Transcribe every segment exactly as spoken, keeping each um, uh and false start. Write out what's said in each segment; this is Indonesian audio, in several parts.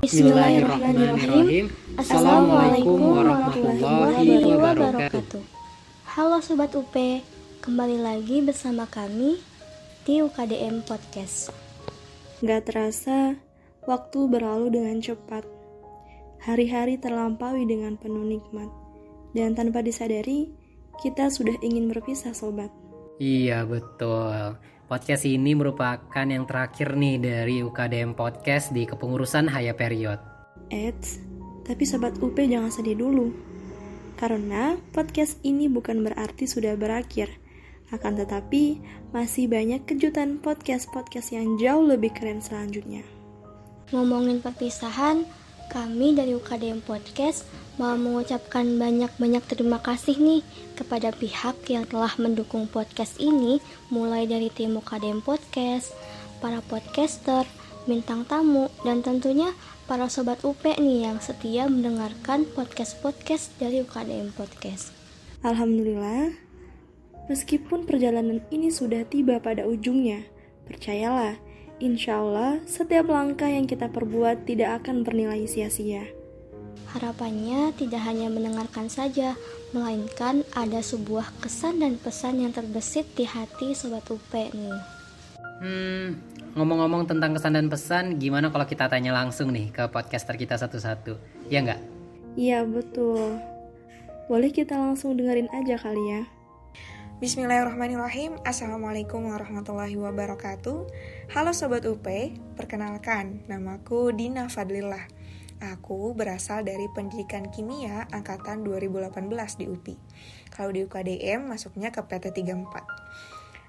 Bismillahirrahmanirrahim. Assalamualaikum warahmatullahi wabarakatuh. Halo Sobat U P, kembali lagi bersama kami di U K D M Podcast. Gak terasa, waktu berlalu dengan cepat. Hari-hari terlampaui dengan penuh nikmat. Dan tanpa disadari, kita sudah ingin berpisah Sobat. Iya betul. Podcast ini merupakan yang terakhir nih dari U K D M Podcast di kepengurusan Haya Period. Eits, tapi Sobat U P jangan sedih dulu. Karena podcast ini bukan berarti sudah berakhir. Akan tetapi, masih banyak kejutan podcast-podcast yang jauh lebih keren selanjutnya. Ngomongin perpisahan, kami dari U K D M Podcast mau mengucapkan banyak-banyak terima kasih nih kepada pihak yang telah mendukung podcast ini, mulai dari tim U K D M Podcast, para podcaster, bintang tamu, dan tentunya para sobat U P nih yang setia mendengarkan podcast-podcast dari U K D M Podcast. Alhamdulillah, meskipun perjalanan ini sudah tiba pada ujungnya, percayalah, insyaallah, setiap langkah yang kita perbuat tidak akan bernilai sia-sia. Harapannya tidak hanya mendengarkan saja, melainkan ada sebuah kesan dan pesan yang terbesit di hati Sobat U P nih. Hmm, ngomong-ngomong tentang kesan dan pesan, gimana kalau kita tanya langsung nih ke podcaster kita satu-satu, ya nggak? Iya betul, boleh kita langsung dengerin aja kali ya. Bismillahirrahmanirrahim. Assalamualaikum warahmatullahi wabarakatuh. Halo Sobat U P, perkenalkan namaku Dina Fadlillah. Aku berasal dari pendidikan kimia angkatan dua ribu delapan belas di U P I. Kalau di U K D M masuknya ke P T tiga puluh empat.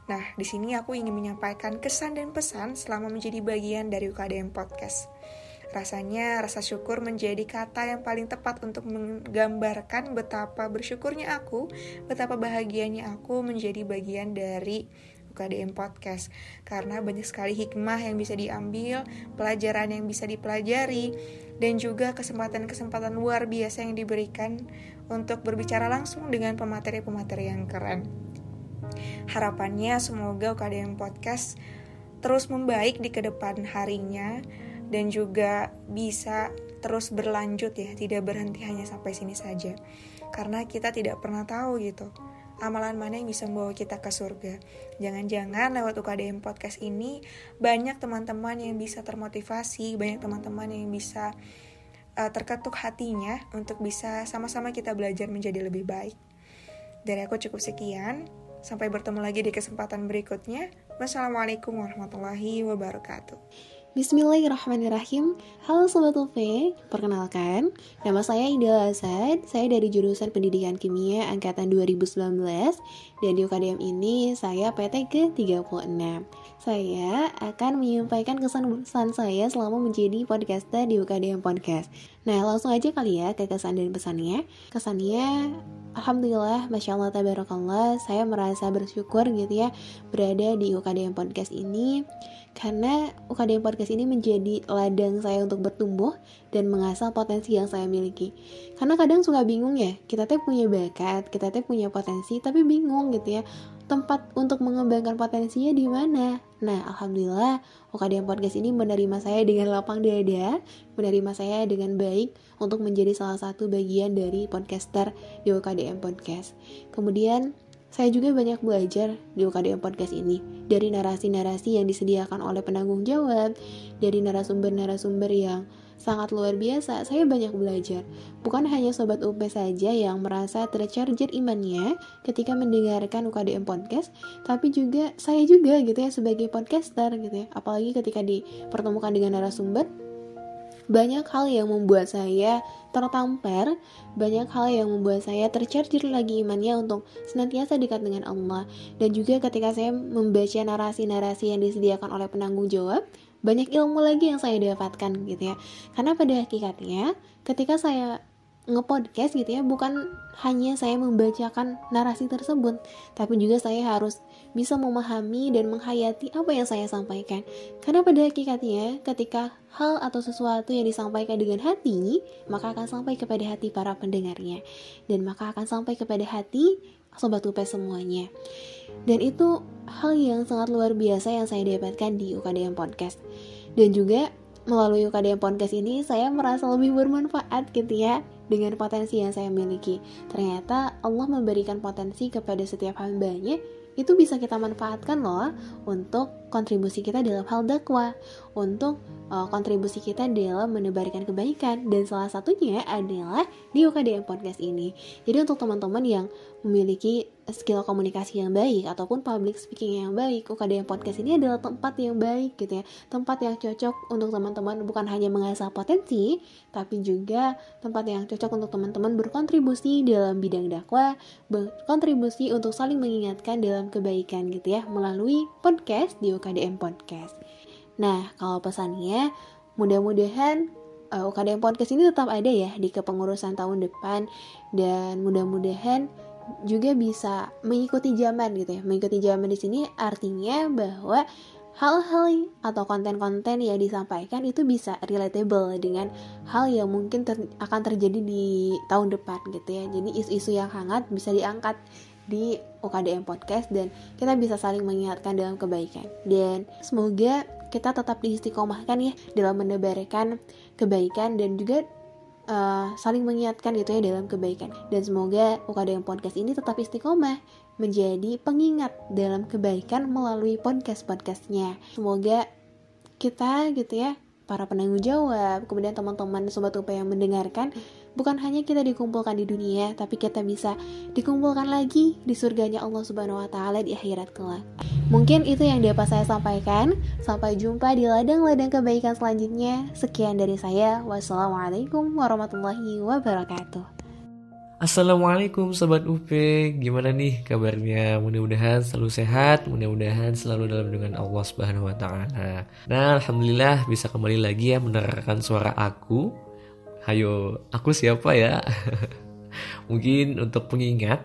Nah, di sini aku ingin menyampaikan kesan dan pesan selama menjadi bagian dari U K D M Podcast. Rasanya rasa syukur menjadi kata yang paling tepat untuk menggambarkan betapa bersyukurnya aku, betapa bahagianya aku menjadi bagian dari U K D M Podcast. Karena banyak sekali hikmah yang bisa diambil, pelajaran yang bisa dipelajari, dan juga kesempatan-kesempatan luar biasa yang diberikan untuk berbicara langsung dengan pemateri-pemateri yang keren. Harapannya semoga U K D M Podcast terus membaik di kedepan harinya, dan juga bisa terus berlanjut ya, tidak berhenti hanya sampai sini saja. Karena kita tidak pernah tahu gitu, amalan mana yang bisa membawa kita ke surga. Jangan-jangan lewat U K D M Podcast ini, banyak teman-teman yang bisa termotivasi, banyak teman-teman yang bisa uh, terketuk hatinya, untuk bisa sama-sama kita belajar menjadi lebih baik. Dari aku cukup sekian, sampai bertemu lagi di kesempatan berikutnya. Wassalamualaikum warahmatullahi wabarakatuh. Bismillahirrahmanirrahim. Halo Sobat U P, perkenalkan, nama saya Idil Asad. Saya dari jurusan pendidikan kimia angkatan dua ribu sembilan belas, dan di U K D M ini saya P T ke tiga puluh enam. Saya akan menyampaikan kesan-kesan saya selama menjadi podcaster di U K D M Podcast. Nah, langsung aja kali ya ke kesan dan pesannya. Kesannya, Alhamdulillah, Masya Allah, Tabarakallah, saya merasa bersyukur gitu ya berada di U K D M Podcast ini, karena U K D M Podcast ini menjadi ladang saya untuk bertumbuh dan mengasah potensi yang saya miliki. Karena kadang suka bingung ya, kita teh punya bakat, kita teh punya potensi, tapi bingung gitu ya, tempat untuk mengembangkan potensinya di mana. Nah, Alhamdulillah, U K D M Podcast ini menerima saya dengan lapang dada, menerima saya dengan baik untuk menjadi salah satu bagian dari podcaster di U K D M Podcast. Kemudian, saya juga banyak belajar di U K D M Podcast ini, dari narasi-narasi yang disediakan oleh penanggung jawab, dari narasumber-narasumber yang sangat luar biasa, saya banyak belajar. Bukan hanya Sobat U P saja yang merasa tercharger imannya ketika mendengarkan U K D M Podcast, tapi juga saya juga gitu ya sebagai podcaster gitu ya. Apalagi ketika dipertemukan dengan narasumber, banyak hal yang membuat saya tertampar, banyak hal yang membuat saya tercharger lagi imannya untuk senantiasa dekat dengan Allah. Dan juga ketika saya membaca narasi-narasi yang disediakan oleh penanggung jawab, banyak ilmu lagi yang saya dapatkan gitu ya. Karena pada hakikatnya ketika saya nge-podcast gitu ya, bukan hanya saya membacakan narasi tersebut, tapi juga saya harus bisa memahami dan menghayati apa yang saya sampaikan. Karena pada hakikatnya ketika hal atau sesuatu yang disampaikan dengan hati, maka akan sampai kepada hati para pendengarnya, dan maka akan sampai kepada hati Sobat U P semuanya. Dan itu hal yang sangat luar biasa yang saya dapatkan di U K D M Podcast. Dan juga melalui U K D M Podcast ini saya merasa lebih bermanfaat gitu ya dengan potensi yang saya miliki. Ternyata Allah memberikan potensi kepada setiap hambanya, itu bisa kita manfaatkan loh untuk kontribusi kita dalam hal dakwah, untuk uh, kontribusi kita dalam menebarkan kebaikan, dan salah satunya adalah di U K D M Podcast ini. Jadi untuk teman-teman yang memiliki skill komunikasi yang baik ataupun public speaking yang baik, U K D M Podcast ini adalah tempat yang baik gitu ya, tempat yang cocok untuk teman-teman bukan hanya mengasah potensi, tapi juga tempat yang cocok untuk teman-teman berkontribusi dalam bidang dakwah, berkontribusi untuk saling mengingatkan dalam kebaikan gitu ya, melalui podcast di U K D M Podcast. Nah, kalau pesannya, mudah-mudahan uh, U K D M Podcast ini tetap ada ya di kepengurusan tahun depan, dan mudah-mudahan juga bisa mengikuti zaman gitu ya. Mengikuti zaman di sini artinya bahwa hal-hal atau konten-konten yang disampaikan itu bisa relatable dengan hal yang mungkin ter- akan terjadi di tahun depan gitu ya. Jadi isu-isu yang hangat bisa diangkat di U K D M Podcast dan kita bisa saling mengingatkan dalam kebaikan. Dan semoga kita tetap diistiqomahkan ya dalam menebarkan kebaikan dan juga Uh, saling mengingatkan gitu ya dalam kebaikan. Dan semoga U K D M Podcast ini tetap istiqomah menjadi pengingat dalam kebaikan melalui podcast-podcastnya. Semoga kita gitu ya, para penanggung jawab, kemudian teman-teman Sobat U P I yang mendengarkan, bukan hanya kita dikumpulkan di dunia, tapi kita bisa dikumpulkan lagi di surganya Allah Subhanahu wa Ta'ala di akhirat kelak. Mungkin itu yang dapat saya sampaikan. Sampai jumpa di ladang-ladang kebaikan selanjutnya. Sekian dari saya. Wassalamualaikum warahmatullahi wabarakatuh. Assalamualaikum Sobat U P. Gimana nih kabarnya? Mudah-mudahan selalu sehat, mudah-mudahan selalu dalam lindungan Allah Subhanahu wa Ta'ala. Nah, alhamdulillah bisa kembali lagi ya mendengarkan suara aku. Hayo, aku siapa ya? Mungkin untuk pengingat,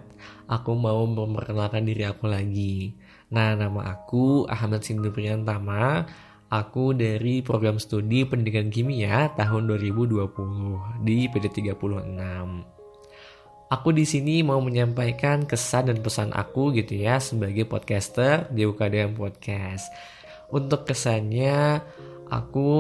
aku mau memperkenalkan diri aku lagi. Nah, nama aku Ahmad Sindubriantama. Aku dari program studi pendidikan kimia tahun dua ribu dua puluh di P D tiga puluh enam. Aku di sini mau menyampaikan kesan dan pesan aku gitu ya sebagai podcaster di U K D M Podcast. Untuk kesannya, aku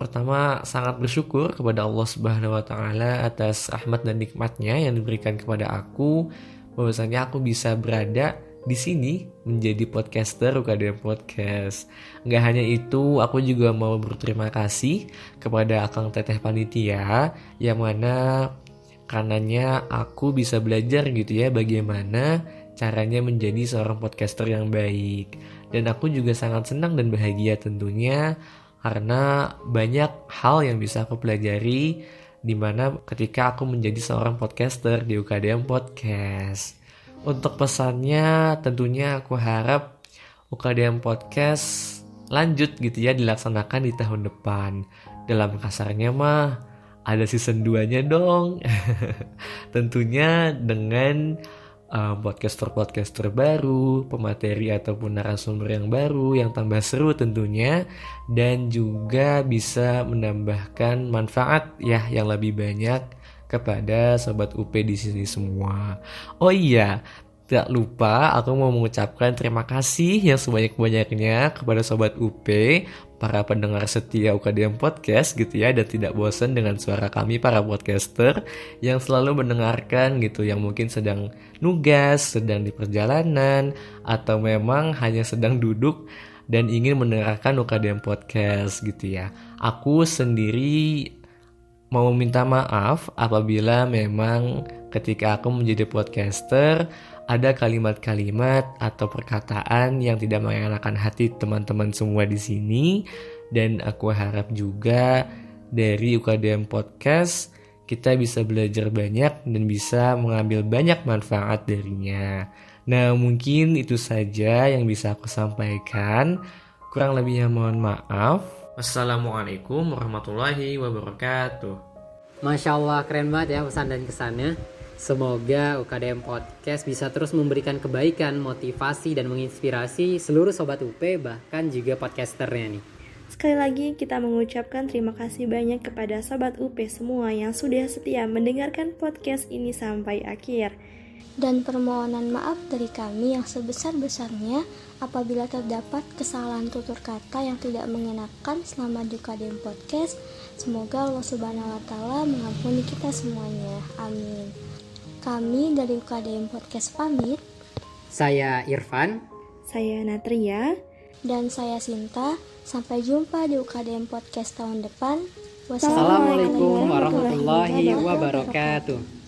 pertama sangat bersyukur kepada Allah Subhanahu wa Ta'ala atas rahmat dan nikmatnya yang diberikan kepada aku. Bahwasanya aku bisa berada di sini menjadi podcaster U K D M Podcast. Nggak hanya itu, aku juga mau berterima kasih kepada Akang Teteh Panitia, yang mana karenanya aku bisa belajar gitu ya bagaimana caranya menjadi seorang podcaster yang baik. Dan aku juga sangat senang dan bahagia tentunya karena banyak hal yang bisa aku pelajari di mana ketika aku menjadi seorang podcaster di U K D M Podcast. Untuk pesannya, tentunya aku harap U K D M Podcast lanjut gitu ya, dilaksanakan di tahun depan. Dalam kasarnya mah, ada season dua-nya dong. Tentunya dengan uh, podcaster-podcaster baru, pemateri ataupun narasumber yang baru, yang tambah seru tentunya. Dan juga bisa menambahkan manfaat ya, yang lebih banyak kepada Sobat U P di sini semua. Oh iya, tak lupa aku mau mengucapkan terima kasih yang sebanyak-banyaknya kepada Sobat U P, para pendengar setia U K D M Podcast gitu ya, dan tidak bosan dengan suara kami para podcaster yang selalu mendengarkan gitu, yang mungkin sedang nugas, sedang di perjalanan, atau memang hanya sedang duduk dan ingin mendengarkan U K D M Podcast gitu ya. Aku sendiri mau minta maaf apabila memang ketika aku menjadi podcaster ada kalimat-kalimat atau perkataan yang tidak mengenakan hati teman-teman semua di sini. Dan aku harap juga dari U K D M Podcast kita bisa belajar banyak dan bisa mengambil banyak manfaat darinya. Nah, mungkin itu saja yang bisa aku sampaikan. Kurang lebihnya mohon maaf. Assalamualaikum warahmatullahi wabarakatuh. Masya Allah, keren banget ya pesan dan kesannya. Semoga U K D M Podcast bisa terus memberikan kebaikan, motivasi, dan menginspirasi seluruh Sobat U P, bahkan juga podcasternya nih. Sekali lagi kita mengucapkan terima kasih banyak kepada Sobat U P semua yang sudah setia mendengarkan podcast ini sampai akhir. dan permohonan maaf dari kami yang sebesar-besarnya apabila terdapat kesalahan tutur kata yang tidak mengenakan selama U K D M Podcast. Semoga Allah Subhanahu wa Ta'ala mengampuni kita semuanya. Amin. Kami dari U K D M Podcast pamit. Saya Irfan, saya Natria, dan saya Sinta. Sampai jumpa di U K D M Podcast tahun depan. Wassalamualaikum warahmatullahi wabarakatuh.